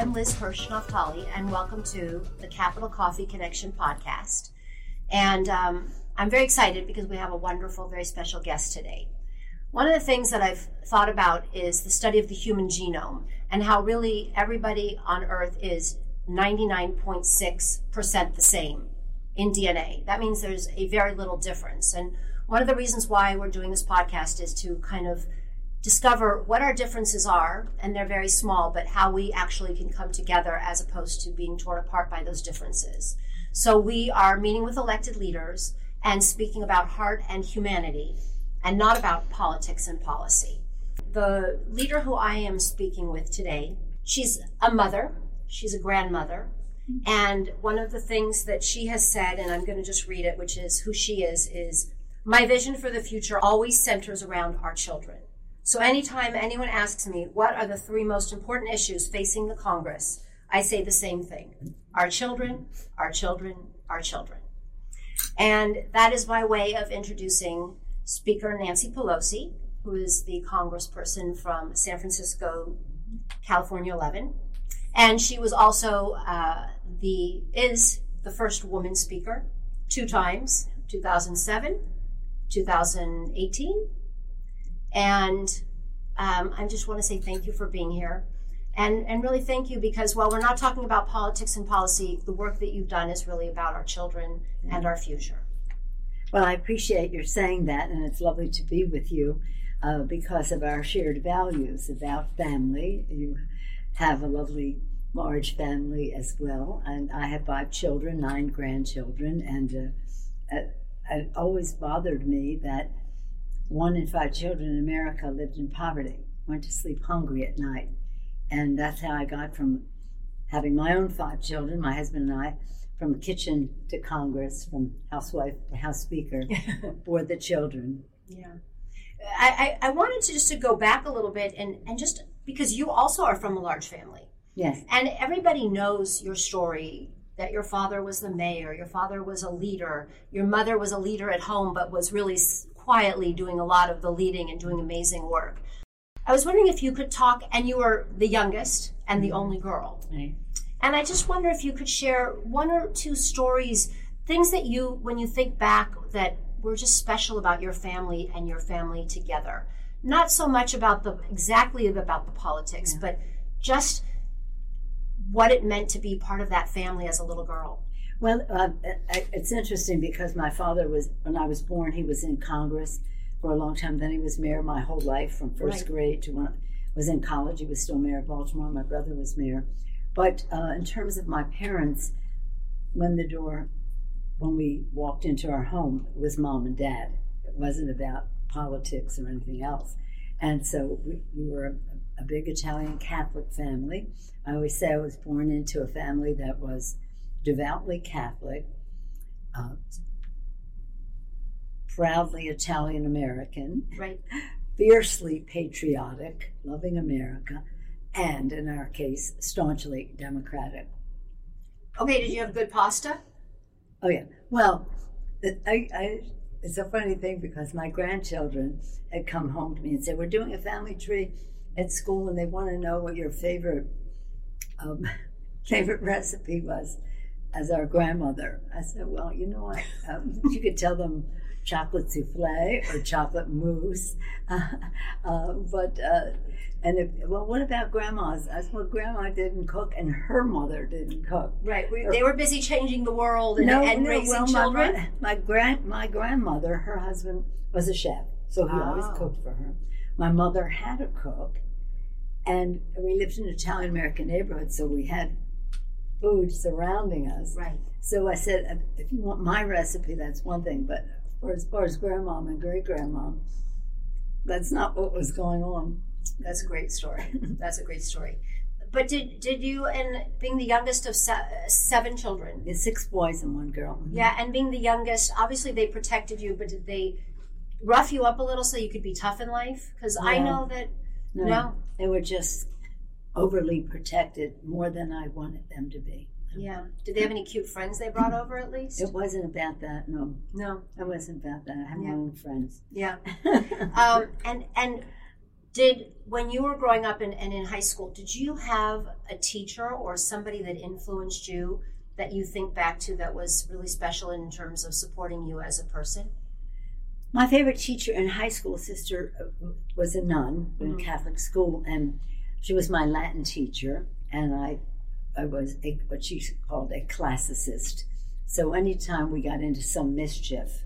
I'm Liz Hirschnoff-Tolly, and welcome to the Capitol Coffee Connection podcast. And I'm very excited because we have a wonderful, very special guest today. One of the things that I've thought about is the study of the human genome and how really everybody on Earth is 99.6% the same in DNA. That means there's a very little difference. And one of the reasons why we're doing this podcast is to kind of discover what our differences are, and they're very small, but how we actually can come together as opposed to being torn apart by those differences. So we are meeting with elected leaders and speaking about heart and humanity, and not about politics and policy. The leader who I am speaking with today, she's a mother, she's a grandmother, and one of the things that she has said, and I'm going to just read it, which is who she is my vision for the future always centers around our children. So anytime anyone asks me, what are the three most important issues facing the Congress, I say the same thing. Our children, our children, our children. And that is my way of introducing Speaker Nancy Pelosi, who is the congressperson from San Francisco, California 11. And she was also the first woman speaker 2 times, 2007, 2018. And I just want to say thank you for being here. And really thank you, because while we're not talking about politics and policy, the work that you've done is really about our children and our future. Well, I appreciate your saying that, and it's lovely to be with you because of our shared values about family. You have a lovely large family as well, and I have 5 children, 9 grandchildren, and it always bothered me that 1 in 5 children in America lived in poverty, went to sleep hungry at night. And that's how I got from having my own 5 children, my husband and I, from kitchen to Congress, from housewife to House Speaker, for the children. Yeah. I wanted to just to go back a little bit, and just because you also are from a large family. Yes. And everybody knows your story, that your father was the mayor, your father was a leader, your mother was a leader at home, but was really quietly doing a lot of the leading and doing amazing work. I was wondering if you could talk, and you were the youngest and the only girl. Right. And I just wonder if you could share 1 or 2 stories, things that you, when you think back, that were just special about your family and your family together. Not so much about the politics, yeah, but just what it meant to be part of that family as a little girl. Well, it's interesting because my father was, when I was born, he was in Congress for a long time. Then he was mayor my whole life, from first grade to when I was in college. He was still mayor of Baltimore. My brother was mayor. But in terms of my parents, when we walked into our home, it was mom and dad. It wasn't about politics or anything else. And so we were a big Italian Catholic family. I always say I was born into a family that was devoutly Catholic, proudly Italian-American, right, fiercely patriotic, loving America, and, in our case, staunchly Democratic. Okay, did you have good pasta? Oh, yeah. Well, it's a funny thing because my grandchildren had come home to me and said, we're doing a family tree at school, and they want to know what your favorite recipe was as our grandmother. I said, well, you know what? You could tell them chocolate souffle or chocolate mousse. What about grandma's? That's what grandma didn't cook, and her mother didn't cook. Right. They were busy changing the world and raising children. My grandmother, her husband was a chef, so he always cooked for her. My mother had a cook, and we lived in an Italian-American neighborhood, so we had food surrounding us. Right. So I said, if you want my recipe, that's one thing, but for as far as grandmom and great-grandmom, that's not what was going on. That's a great story. That's a great story. But did you, and being the youngest of 7 children? Yeah, 6 boys and 1 girl. Mm-hmm. Yeah, and being the youngest, obviously they protected you, but did they rough you up a little so you could be tough in life? Because I know that, no. They were just overly protected, more than I wanted them to be. Yeah. Did they have any cute friends they brought over, at least? It wasn't about that, no. No. It wasn't about that. I had my own friends. Yeah. And Did, when you were growing up and in high school, did you have a teacher or somebody that influenced you that you think back to that was really special in terms of supporting you as a person? My favorite teacher in high school, sister, was a nun in Catholic school, and she was my Latin teacher, and I was what she called a classicist. So anytime we got into some mischief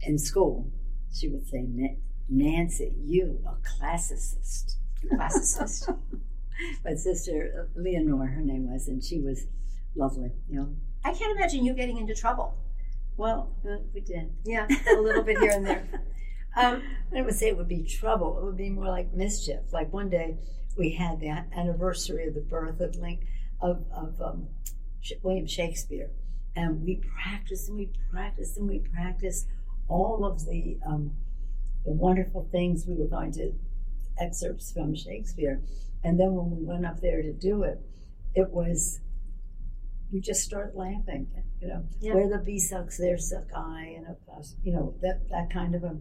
in school, she would say, Nancy, you a classicist. Classicist. But Sister Leonore, her name was, and she was lovely, you know. I can't imagine you getting into trouble. Well, we did. Yeah, a little bit here and there. I don't say it would be trouble. It would be more like mischief. Like one day we had the anniversary of the birth of William Shakespeare, and we practiced and we practiced and we practiced all of the wonderful things we were going to excerpts from Shakespeare. And then when we went up there to do it, it was, we just started laughing, you know, where the bee sucks, there suck I, and you know, that kind of a,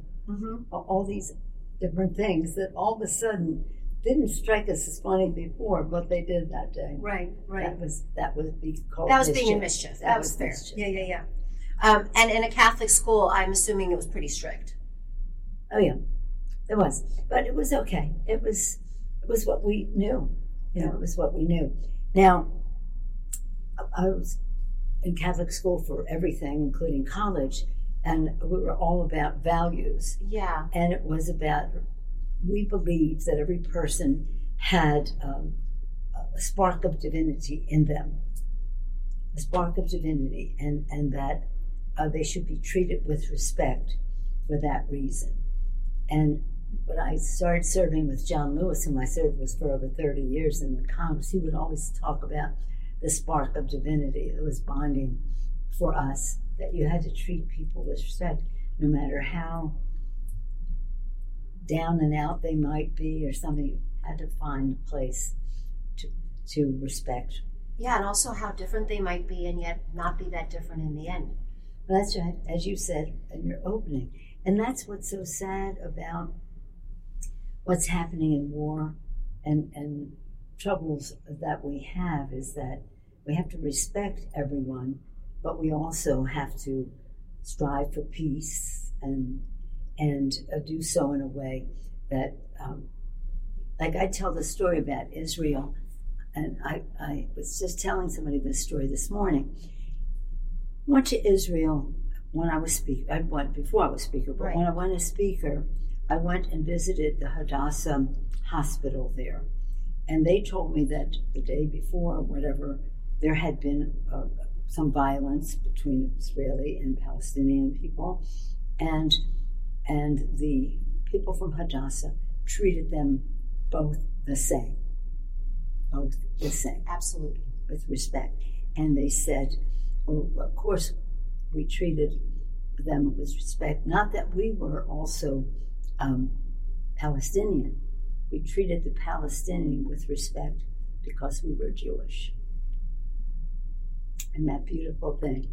all these different things that all of a sudden didn't strike us as funny before, but they did that day. Right, right. That was called that was mischief. Being in mischief. That was fair. Mischief. Yeah. And in a Catholic school, I'm assuming it was pretty strict. Oh yeah, it was, but it was okay. It was what we knew. You know, it was what we knew. Now, I was in Catholic school for everything, including college, and we were all about values. Yeah, and it was about we believed that every person had a spark of divinity in them, a spark of divinity, and that they should be treated with respect for that reason. And when I started serving with John Lewis, whom I served with for over 30 years in the Congress, he would always talk about the spark of divinity. It was bonding for us, that you had to treat people with respect, no matter how down and out they might be or something. You had to find a place to respect. Yeah, and also how different they might be and yet not be that different in the end. Well, that's right, as you said in your opening. And that's what's so sad about what's happening in war and troubles that we have, is that we have to respect everyone, but we also have to strive for peace and do so in a way that, like I tell the story about Israel, and I was just telling somebody this story this morning. I went to Israel. When I was speaker, I went before I was speaker, but when I went as speaker, I went and visited the Hadassah hospital there. And they told me that the day before or whatever, there had been some violence between Israeli and Palestinian people. And the people from Hadassah treated them both the same. Absolutely. With respect. And they said, oh, of course, we treated them with respect. Not that we were also Palestinian. We treated the Palestinian with respect because we were Jewish. And that beautiful thing.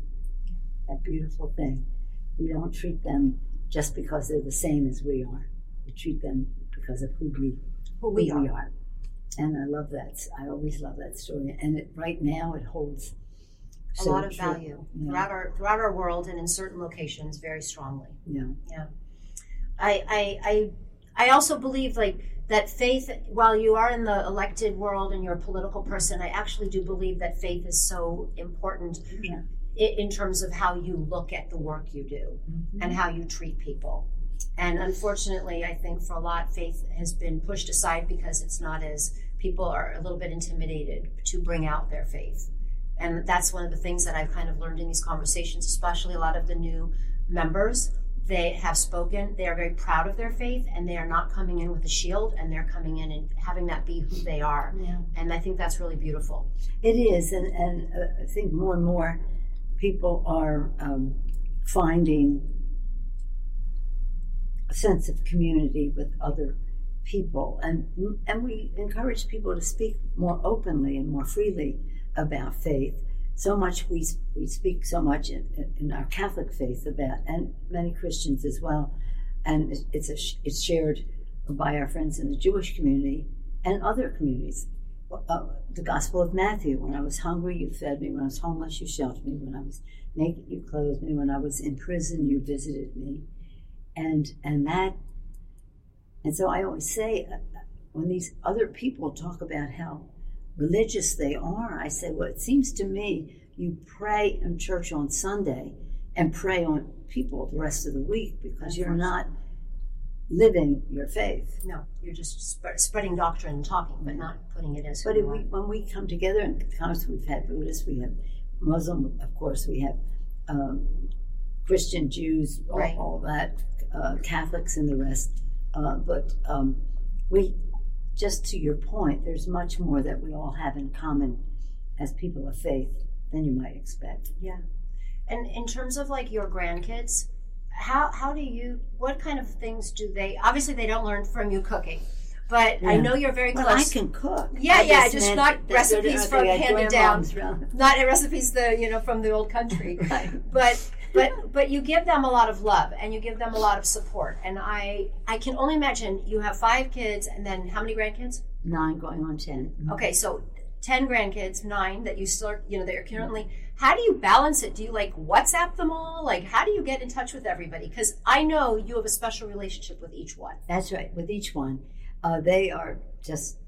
We don't treat them just because they're the same as we are. We treat them because of who we are. And I love that. I always love that story. And right now it holds a lot of value throughout our world and in certain locations very strongly. Yeah. I also believe like that faith, while you are in the elected world and you're a political person, I actually do believe that faith is so important in terms of how you look at the work you do and how you treat people. And unfortunately, I think for a lot, faith has been pushed aside because it's not as, people are a little bit intimidated to bring out their faith. And that's one of the things that I've kind of learned in these conversations, especially a lot of the new members. They have spoken, they are very proud of their faith, and they are not coming in with a shield, and they're coming in and having that be who they are. Yeah. And I think that's really beautiful. It is, and I think more and more people are finding a sense of community with other people. And we encourage people to speak more openly and more freely about faith. So much we speak so much in our Catholic faith about, and many Christians as well, and it's shared by our friends in the Jewish community and other communities. The Gospel of Matthew, when I was hungry, you fed me. When I was homeless, you sheltered me. When I was naked, you clothed me. When I was in prison, you visited me. And so I always say, when these other people talk about how religious they are, I say, well, it seems to me you pray in church on Sunday and pray on people the rest of the week because you're not living your faith. No, you're just spreading doctrine and talking, but not putting it as. But when we come together, and of course we've had Buddhists, we have Muslim, of course we have Christian, Jews, all that, Catholics and the rest. But we, just to your point, there's much more that we all have in common as people of faith than you might expect. Yeah. And in terms of like your grandkids, how do you, what kind of things do they, obviously they don't learn from you cooking, but yeah. I know you're very close. Well, I can cook. Just not recipes from handed down, not recipes from the old country. But you give them a lot of love and you give them a lot of support. And I can only imagine you have 5 kids and then how many grandkids? 9 going on 10. Mm-hmm. Okay, so 10 grandkids, 9 that you still, that you're currently. How do you balance it? Do you WhatsApp them all? How do you get in touch with everybody? Because I know you have a special relationship with each one. That's right, with each one. They are just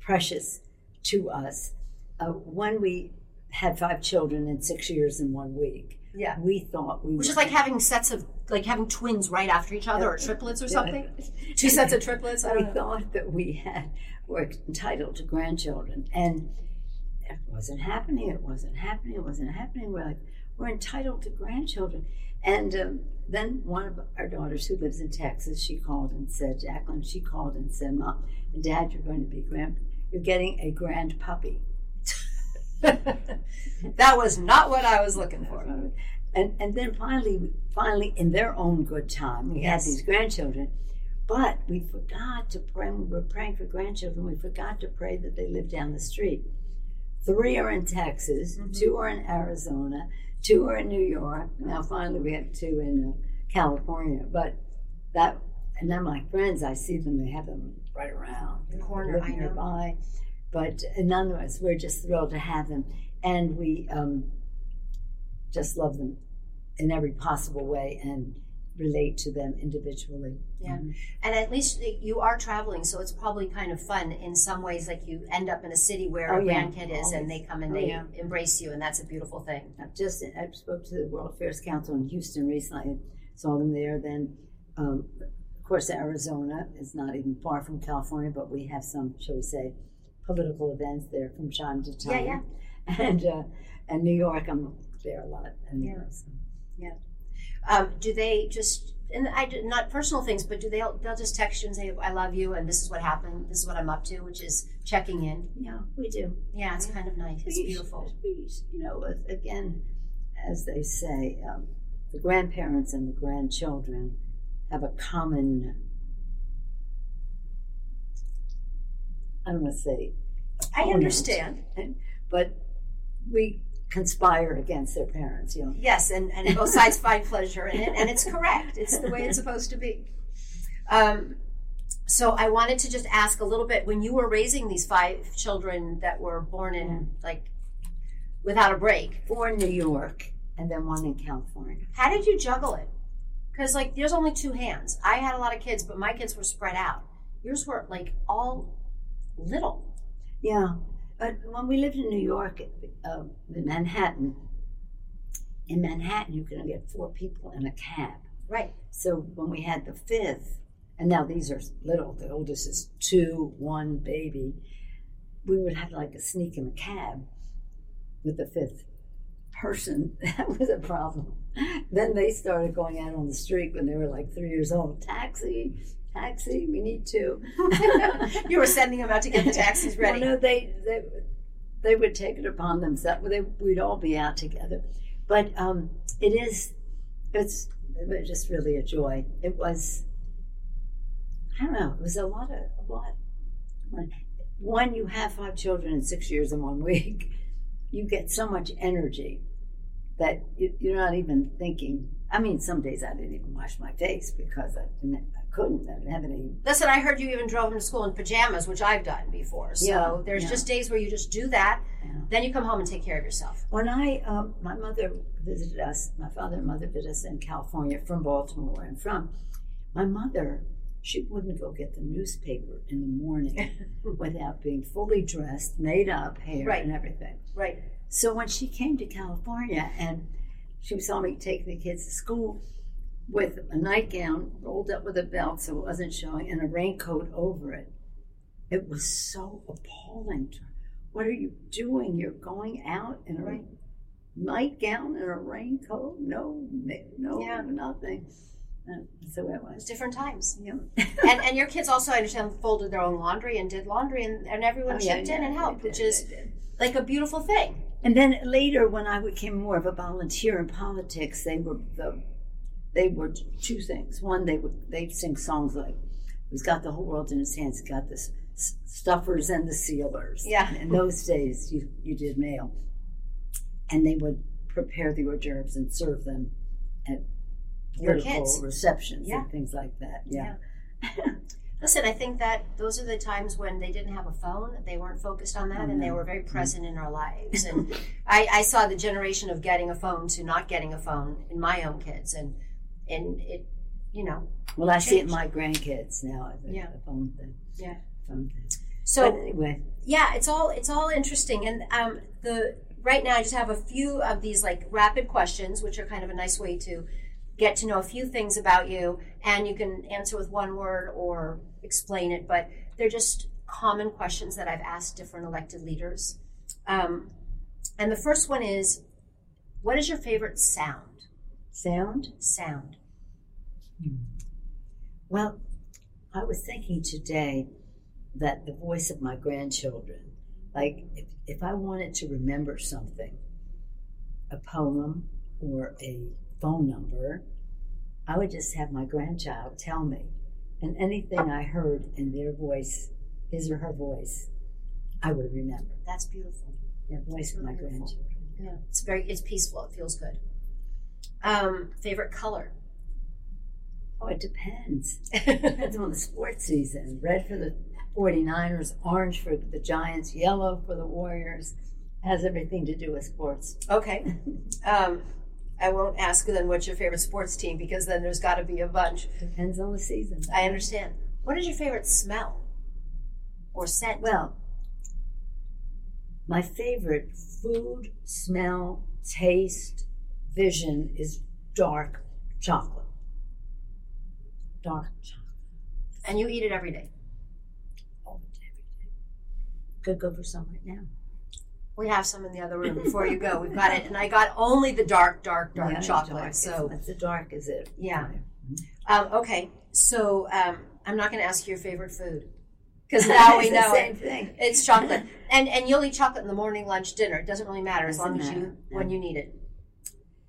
precious to us. When we had 5 children in 6 years in 1 week, yeah, we thought we were just having sets of having twins right after each other, or triplets or something. 2 sets of triplets. I thought that we were entitled to grandchildren, and it wasn't happening. We're we're entitled to grandchildren, and then one of our daughters who lives in Texas, she called and said, "Mom and Dad, you're going to be you're getting a grand puppy." That was not what I was looking for. And then finally, in their own good time, we had these grandchildren. But we forgot to pray. When we were praying for grandchildren, we forgot to pray that they live down the street. 3 are in Texas, 2 are in Arizona, 2 are in New York. Now finally we have 2 in California. And then my friends, I see them, they have them right around the corner, nearby. But nonetheless, we're just thrilled to have them. And we just love them in every possible way and relate to them individually. Yeah, and at least you are traveling, so it's probably kind of fun in some ways. You end up in a city where a grandkid is, and they come and they embrace you, and that's a beautiful thing. I spoke to the World Affairs Council in Houston recently. I saw them there. Then, of course, Arizona is not even far from California, but we have some, shall we say, political events there from time to time. Yeah, yeah. And New York, I'm there a lot. And do they just, and I not personal things, but do they'll just text you and say, "I love you," and this is what happened, this is what I'm up to, which is checking in. Yeah, we do. Yeah, it's kind of nice. It's beautiful. Again, as they say, the grandparents and the grandchildren have a common. I don't want to say opponent, I understand. But we conspire against their parents, Yes, and both sides find pleasure in it, and it's correct. It's the way it's supposed to be. So I wanted to just ask a little bit, when you were raising these 5 children that were born in, without a break. 4 in New York, and then 1 in California. How did you juggle it? Because, there's only 2 hands. I had a lot of kids, but my kids were spread out. Yours were, all little. Yeah, but when we lived in New York, in Manhattan you can get 4 people in a cab. Right. So when we had the 5th, and now these are little, the oldest is 2, 1 baby, we would have a sneak in a cab with the 5th person. That was a problem. Then they started going out on the street when they were 3 years old. Taxi, we need 2. You were sending them out to get the taxis ready. Well, no, they would take it upon themselves. We'd all be out together. But it was just really a joy. It was, I don't know, it was a lot. When you have 5 children in 6 years in 1 week, you get so much energy that you're not even thinking. I mean, some days I didn't even wash my face because I couldn't. I didn't have any. Listen, I heard you even drove him to school in pajamas, which I've done before. So yeah, there's just days where you just do that. Yeah. Then you come home and take care of yourself. When my mother visited us, my father and mother visited us in California from Baltimore, where I'm from. My mother, she wouldn't go get the newspaper in the morning without being fully dressed, made up, hair, and everything. Right. So when she came to California and she saw me take the kids to school with a nightgown rolled up with a belt so it wasn't showing and a raincoat over it. It was so appalling to her. What are you doing? You're going out in a nightgown and a raincoat? No, nothing. So it was. It was different times. Yeah. and your kids also, I understand, folded their own laundry and did laundry and everyone chipped in and helped, which is like a beautiful thing. And then later, when I became more of a volunteer in politics, they were two things. One, they'd sing songs like, "Who's got the whole world in his hands? Got the stuffers and the sealers." Yeah. In those days, you did mail, and they would prepare the hors d'oeuvres and serve them at political receptions and things like that. Yeah. Listen, I think that those are the times when they didn't have a phone, they weren't focused on that, and they were very present in our lives. And I saw the generation of getting a phone to not getting a phone in my own kids, and it, you know. Well, I see it in my grandkids now, the phone thing. Yeah. Phone thing. So, but anyway. Yeah, it's all interesting. And right now I just have a few of these like rapid questions, which are kind of a nice way to get to know a few things about you, and you can answer with one word or explain it, but they're just common questions that I've asked different elected leaders. And the first one is, what is your favorite sound? Sound. Well, I was thinking today that the voice of my grandchildren, like if I wanted to remember something, a poem or a phone number, I would just have my grandchild tell me, and anything I heard in their voice, his or her voice, I would remember. That's beautiful. The voice of my grandchildren. Yeah, it's peaceful. It feels good. Favorite color? Oh, it depends. Depends on the sports season. Red for the 49ers, orange for the Giants, yellow for the Warriors. It has everything to do with sports. Okay. I won't ask then what's your favorite sports team, because then there's got to be a bunch. Depends on the season. I understand. What is your favorite smell or scent? Well, my favorite food, smell, taste, vision is dark chocolate. Dark chocolate. And you eat it every day? Almost every day. Could go for some right now. We have some in the other room before you go. We've got it. And I got only the dark chocolate. Dark. So that's the dark, is it? Yeah. Okay. So I'm not going to ask you your favorite food, because now we know it. It's chocolate. And you'll eat chocolate in the morning, lunch, dinner. It doesn't really matter when you need it.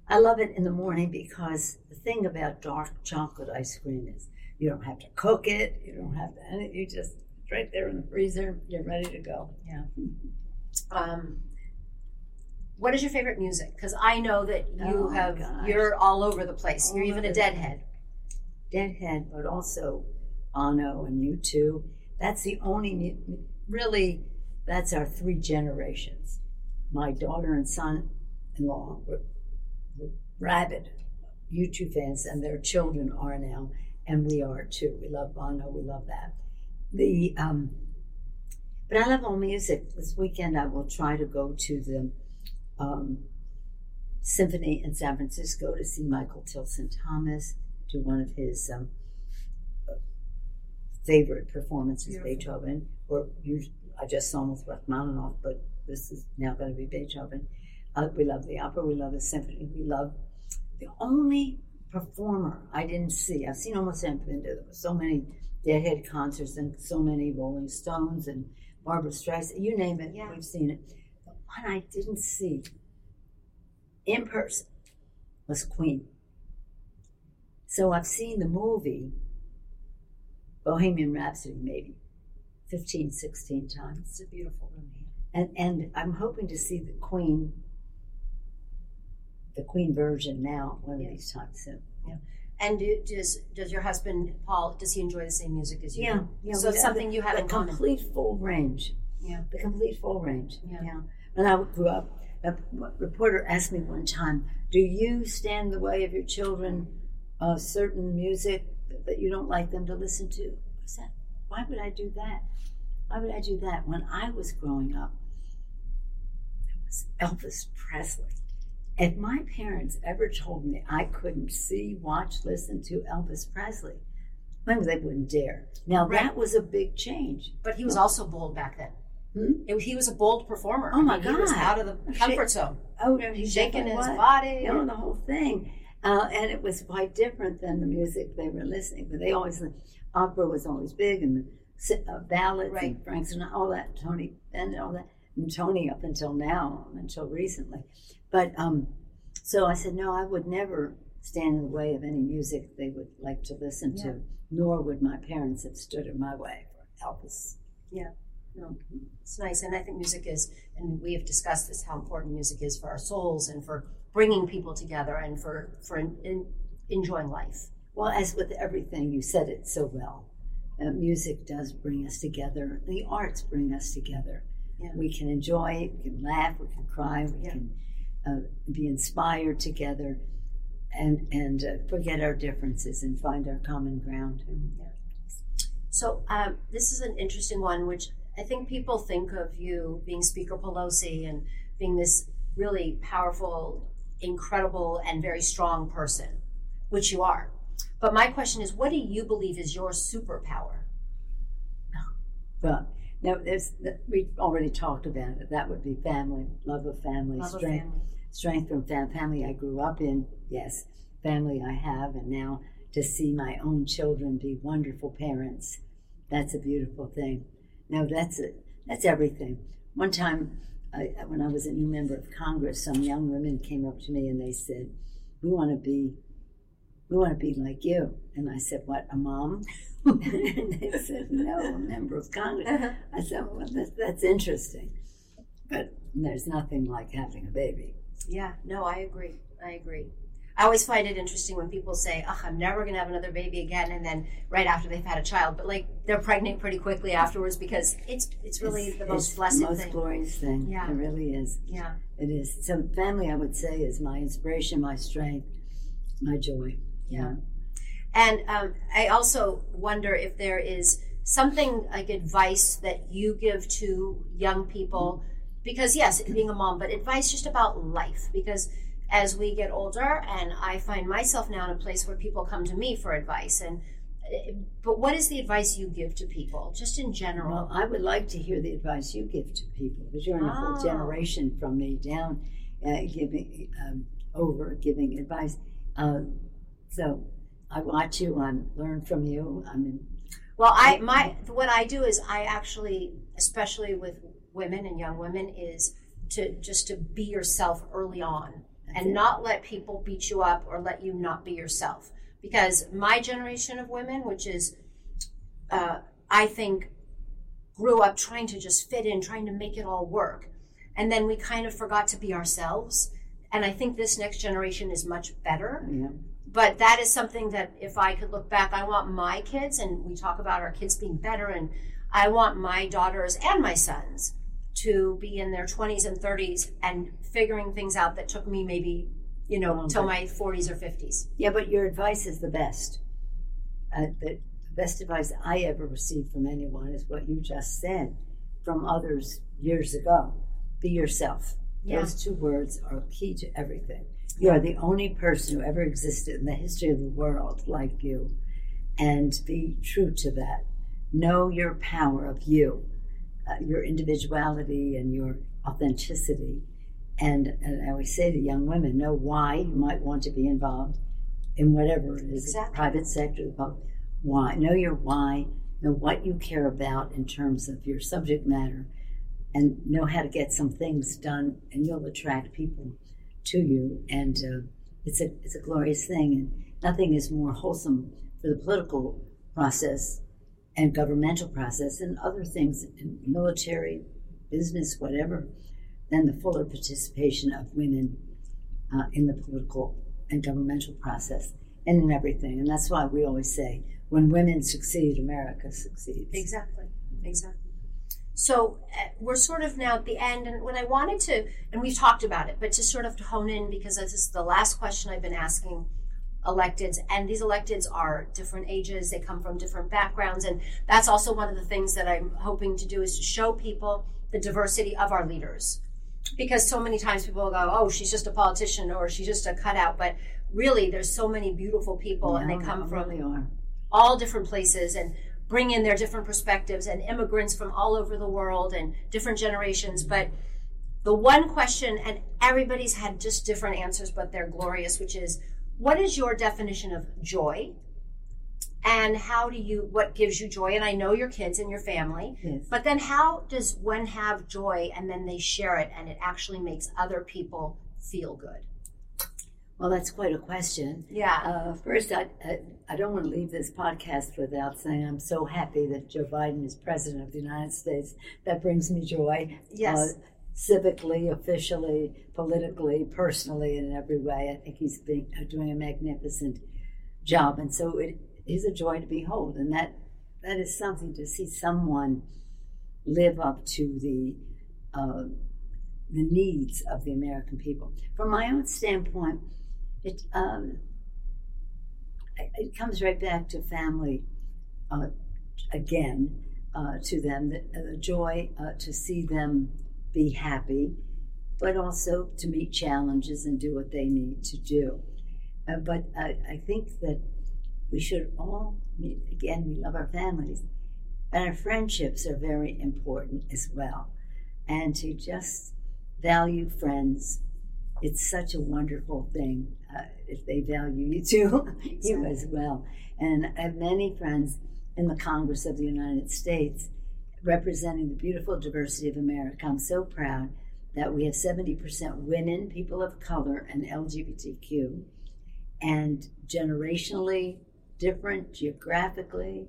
I love it in the morning, because the thing about dark chocolate ice cream is you don't have to cook it. You don't have to. You just, it's right there in the freezer. You're ready to go. Yeah. What is your favorite music? Because I know that you you're all over the place. You're even a Deadhead. Deadhead, but also Bono and U2. That's the only, really, that's our three generations. My daughter and son-in-law were rabid U2 fans, and their children are now, and we are too. We love Bono, we love that. But I love all music. This weekend I will try to go to the symphony in San Francisco to see Michael Tilson Thomas do one of his favorite performances, Beethoven. Or I just saw him with Rachmaninoff, but this is now going to be Beethoven. We love the opera. We love the symphony. We love the only performer I didn't see. I've seen almost everything. There were so many Deadhead concerts and so many Rolling Stones and Barbara Streisand, you name it, we've seen it. The one I didn't see in person was Queen. So I've seen the movie Bohemian Rhapsody maybe 15, 16 times. It's a beautiful movie. And I'm hoping to see the Queen the Queen version now one of these times soon. Yeah. And does your husband Paul, does he enjoy the same music as you? Yeah, yeah. So it's something you have in common. The complete full range. Yeah, the complete full range. Yeah. Yeah. When I grew up, a reporter asked me one time, "Do you stand in the way of your children certain music that you don't like them to listen to?" I said, "Why would I do that? Why would I do that?" When I was growing up, it was Elvis Presley. If my parents ever told me I couldn't see, watch, listen to Elvis Presley, maybe they wouldn't dare. Now, that was a big change. But he was also bold back then. He was a bold performer. Oh, my God. He was out of the comfort zone. Oh, no, he's shaking his body. You know, the whole thing. And it was quite different than the music they were listening to. They always, opera was always big, and ballads, and Frank Sinatra, all that, Tony, and all that. And Tony up until now, until recently. But so I said, no, I would never stand in the way of any music they would like to listen to, nor would my parents have stood in my way for Elvis. Yeah, no, it's nice. And I think music is, and we have discussed this, how important music is for our souls and for bringing people together and for enjoying life. Well, as with everything, you said it so well. Music does bring us together. The arts bring us together. Yeah. We can enjoy it, we can laugh, we can cry, we can be inspired together and forget our differences and find our common ground. So this is an interesting one, which I think people think of you being Speaker Pelosi and being this really powerful, incredible, and very strong person, which you are. But my question is, what do you believe is your superpower? Well, now, we already talked about it. That would be family, love of family, strength from family I grew up in. Yes, family I have, and now to see my own children be wonderful parents, that's a beautiful thing. Now, that's it. That's everything. One time, when I was a new member of Congress, some young women came up to me and they said, "We want to be like you." And I said, "What, a mom?" And they said, "No, a member of Congress." I said, "Well, that's interesting." But there's nothing like having a baby. Yeah, no, I agree. I always find it interesting when people say, "Oh, I'm never going to have another baby again," and then right after they've had a child, but like they're pregnant pretty quickly afterwards, because it's really the most blessed thing. It's the most glorious thing. Yeah. It really is. Yeah. It is. So family, I would say, is my inspiration, my strength, my joy. Yeah. And I also wonder if there is something like advice that you give to young people, because yes, being a mom, but advice just about life, because as we get older, and I find myself now in a place where people come to me for advice, but what is the advice you give to people, just in general? Well, I would like to hear the advice you give to people, because you're in a whole generation from me down, giving advice. So I watch you, I learn from you. What I do is I actually, especially with women and young women, is to be yourself early on and not let people beat you up or let you not be yourself. Because my generation of women, which is, I think, grew up trying to just fit in, trying to make it all work. And then we kind of forgot to be ourselves. And I think this next generation is much better. Yeah. But that is something that if I could look back, I want my kids, and we talk about our kids being better, and I want my daughters and my sons to be in their 20s and 30s and figuring things out that took me maybe, till my 40s or 50s. Yeah, but your advice is the best. The best advice I ever received from anyone is what you just said from others years ago. Be yourself. Yeah. Those two words are key to everything. You are the only person who ever existed in the history of the world like you, and be true to that. Know your power of you, your individuality and your authenticity. And I always say to young women, know why you might want to be involved in whatever it is, the private sector, the public. Why? Know your why, know what you care about in terms of your subject matter, and know how to get some things done, and you'll attract people to you, and it's a glorious thing, and nothing is more wholesome for the political process and governmental process and other things, military, business, whatever, than the fuller participation of women in the political and governmental process and in everything. And that's why we always say, when women succeed, America succeeds. Exactly, exactly. So we're sort of now at the end, and what I wanted to, and we've talked about it, but just sort of to hone in, because this is the last question I've been asking electeds, and these electeds are different ages, they come from different backgrounds, and that's also one of the things that I'm hoping to do is to show people the diversity of our leaders. Because so many times people go, oh, she's just a politician, or she's just a cutout, but really there's so many beautiful people, and they come from all different places, and bring in their different perspectives, and immigrants from all over the world, and different generations, but the one question, and everybody's had just different answers, but they're glorious, which is, what is your definition of joy, and how do you, what gives you joy? And I know your kids and your family, yes. But then how does one have joy and then they share it and it actually makes other people feel good? Well, that's quite a question. Yeah. First, I don't want to leave this podcast without saying I'm so happy that Joe Biden is president of the United States. That brings me joy. Yes. Civically, officially, politically, personally, in every way. I think he's doing a magnificent job. And so it is a joy to behold. And that is something to see someone live up to the needs of the American people. From my own standpoint, it comes right back to family again, to them, the joy to see them be happy, but also to meet challenges and do what they need to do. But I think that we should all, again, we love our families, and our friendships are very important as well. And to just value friends, it's such a wonderful thing if they value you too, you as well. And I have many friends in the Congress of the United States representing the beautiful diversity of America. I'm so proud that we have 70% women, people of color, and LGBTQ, and generationally different, geographically,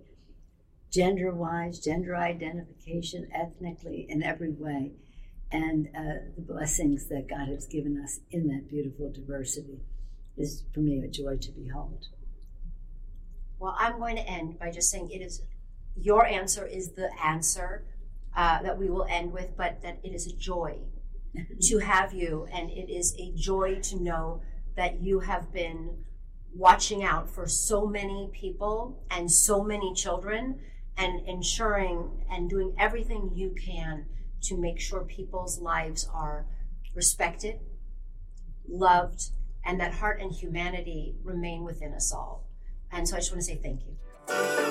gender-wise, gender identification, ethnically, in every way, and the blessings that God has given us in that beautiful diversity is, for me, a joy to behold. Well, I'm going to end by just saying it is. Your answer is the answer that we will end with, but that it is a joy to have you, and it is a joy to know that you have been watching out for so many people and so many children, and ensuring and doing everything you can to make sure people's lives are respected, loved, and that heart and humanity remain within us all. And so I just want to say thank you.